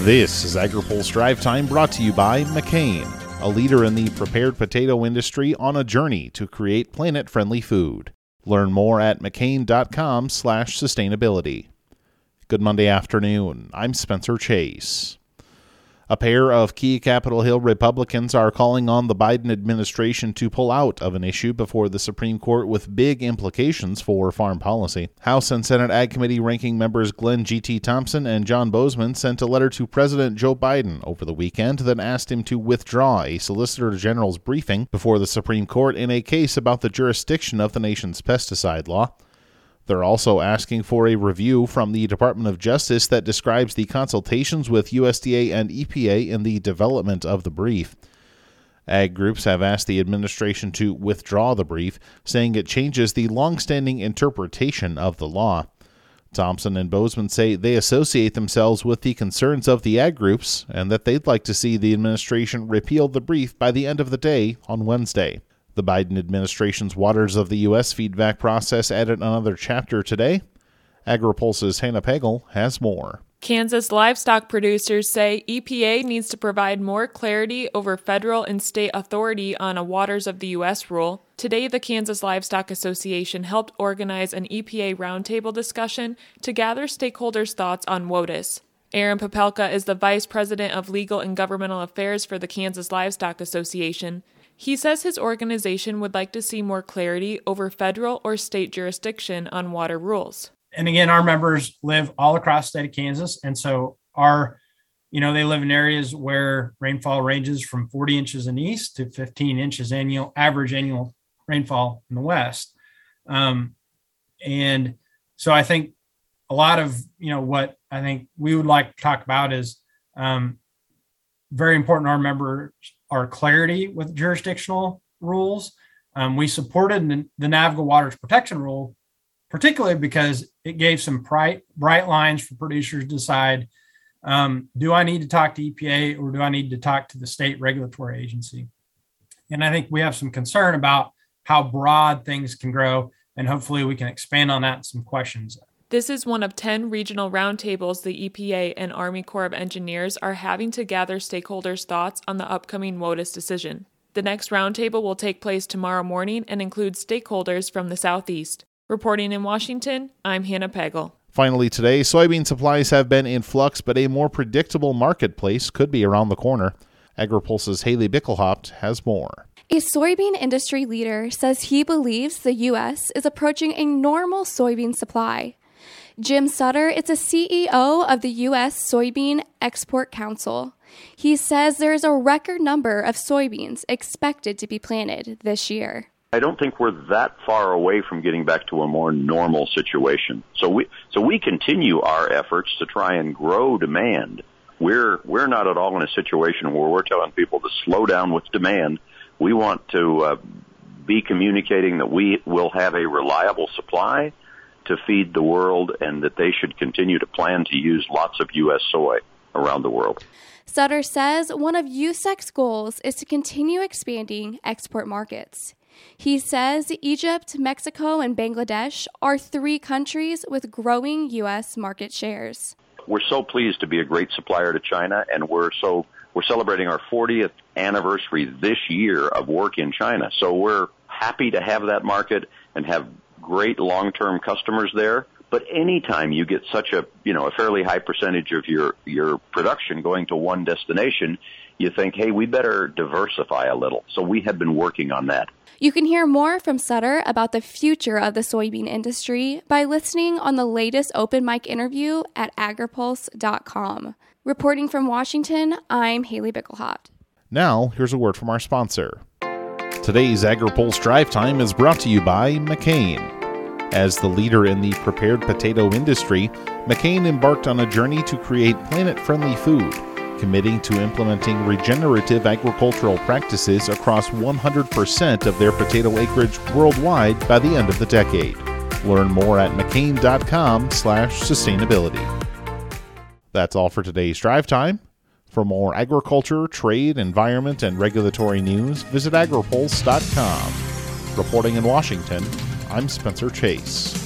This is AgriPulse Drive Time, brought to you by McCain, a leader in the prepared potato industry on a journey to create planet-friendly food. Learn more at mccain.com/sustainability. Good Monday afternoon. I'm Spencer Chase. A pair of key Capitol Hill Republicans are calling on the Biden administration to pull out of an issue before the Supreme Court with big implications for farm policy. House and Senate Ag Committee ranking members Glenn G.T. Thompson and John Bozeman sent a letter to President Joe Biden over the weekend that asked him to withdraw a Solicitor General's briefing before the Supreme Court in a case about the jurisdiction of the nation's pesticide law. They're also asking for a review from the Department of Justice that describes the consultations with USDA and EPA in the development of the brief. Ag groups have asked the administration to withdraw the brief, saying it changes the longstanding interpretation of the law. Thompson and Bozeman say they associate themselves with the concerns of the ag groups and that they'd like to see the administration repeal the brief by the end of the day on Wednesday. The Biden administration's Waters of the U.S. feedback process added another chapter today. AgriPulse's Hannah Pagel has more. Kansas livestock producers say EPA needs to provide more clarity over federal and state authority on a Waters of the U.S. rule. Today, the Kansas Livestock Association helped organize an EPA roundtable discussion to gather stakeholders' thoughts on WOTUS. Aaron Papelka is the Vice President of Legal and Governmental Affairs for the Kansas Livestock Association. He says his organization would like to see more clarity over federal or state jurisdiction on water rules. And again, our members live all across the state of Kansas. And so they live in areas where rainfall ranges from 40 inches in the east to 15 inches average annual rainfall in the west. And so I think a lot of, what I think we would like to talk about is very important our members are clarity with jurisdictional rules. We supported the Navigable Waters Protection Rule, particularly because it gave some bright lines for producers to decide, do I need to talk to EPA or do I need to talk to the state regulatory agency? And I think we have some concern about how broad things can grow, and hopefully we can expand on that in some questions. This is one of 10 regional roundtables the EPA and Army Corps of Engineers are having to gather stakeholders' thoughts on the upcoming WOTUS decision. The next roundtable will take place tomorrow morning and includes stakeholders from the Southeast. Reporting in Washington, I'm Hannah Pagel. Finally today, soybean supplies have been in flux, but a more predictable marketplace could be around the corner. AgriPulse's Haley Bickelhaupt has more. A soybean industry leader says he believes the U.S. is approaching a normal soybean supply. Jim Sutter is a CEO of the U.S. Soybean Export Council. He says there is a record number of soybeans expected to be planted this year. I don't think we're that far away from getting back to a more normal situation. So we continue our efforts to try and grow demand. We're not at all in a situation where we're telling people to slow down with demand. We want to be communicating that we will have a reliable supply to feed the world, and that they should continue to plan to use lots of U.S. soy around the world. Sutter says one of USEC's goals is to continue expanding export markets. He says Egypt, Mexico, and Bangladesh are three countries with growing U.S. market shares. We're so pleased to be a great supplier to China, and we're celebrating our 40th anniversary this year of work in China. So we're happy to have that market and have great long-term customers there, but anytime you get such a fairly high percentage of your production going to one destination, you think, hey, we better diversify a little. So we have been working on that. You can hear more from Sutter about the future of the soybean industry by listening on the latest open mic interview at agripulse.com. Reporting from Washington, I'm Haley Bickelhaupt. Now, here's a word from our sponsor. Today's AgriPulse Drive Time is brought to you by McCain. As the leader in the prepared potato industry, McCain embarked on a journey to create planet-friendly food, committing to implementing regenerative agricultural practices across 100% of their potato acreage worldwide by the end of the decade. Learn more at mccain.com/sustainability. That's all for today's Drive Time. For more agriculture, trade, environment, and regulatory news, visit agripulse.com. Reporting in Washington, I'm Spencer Chase.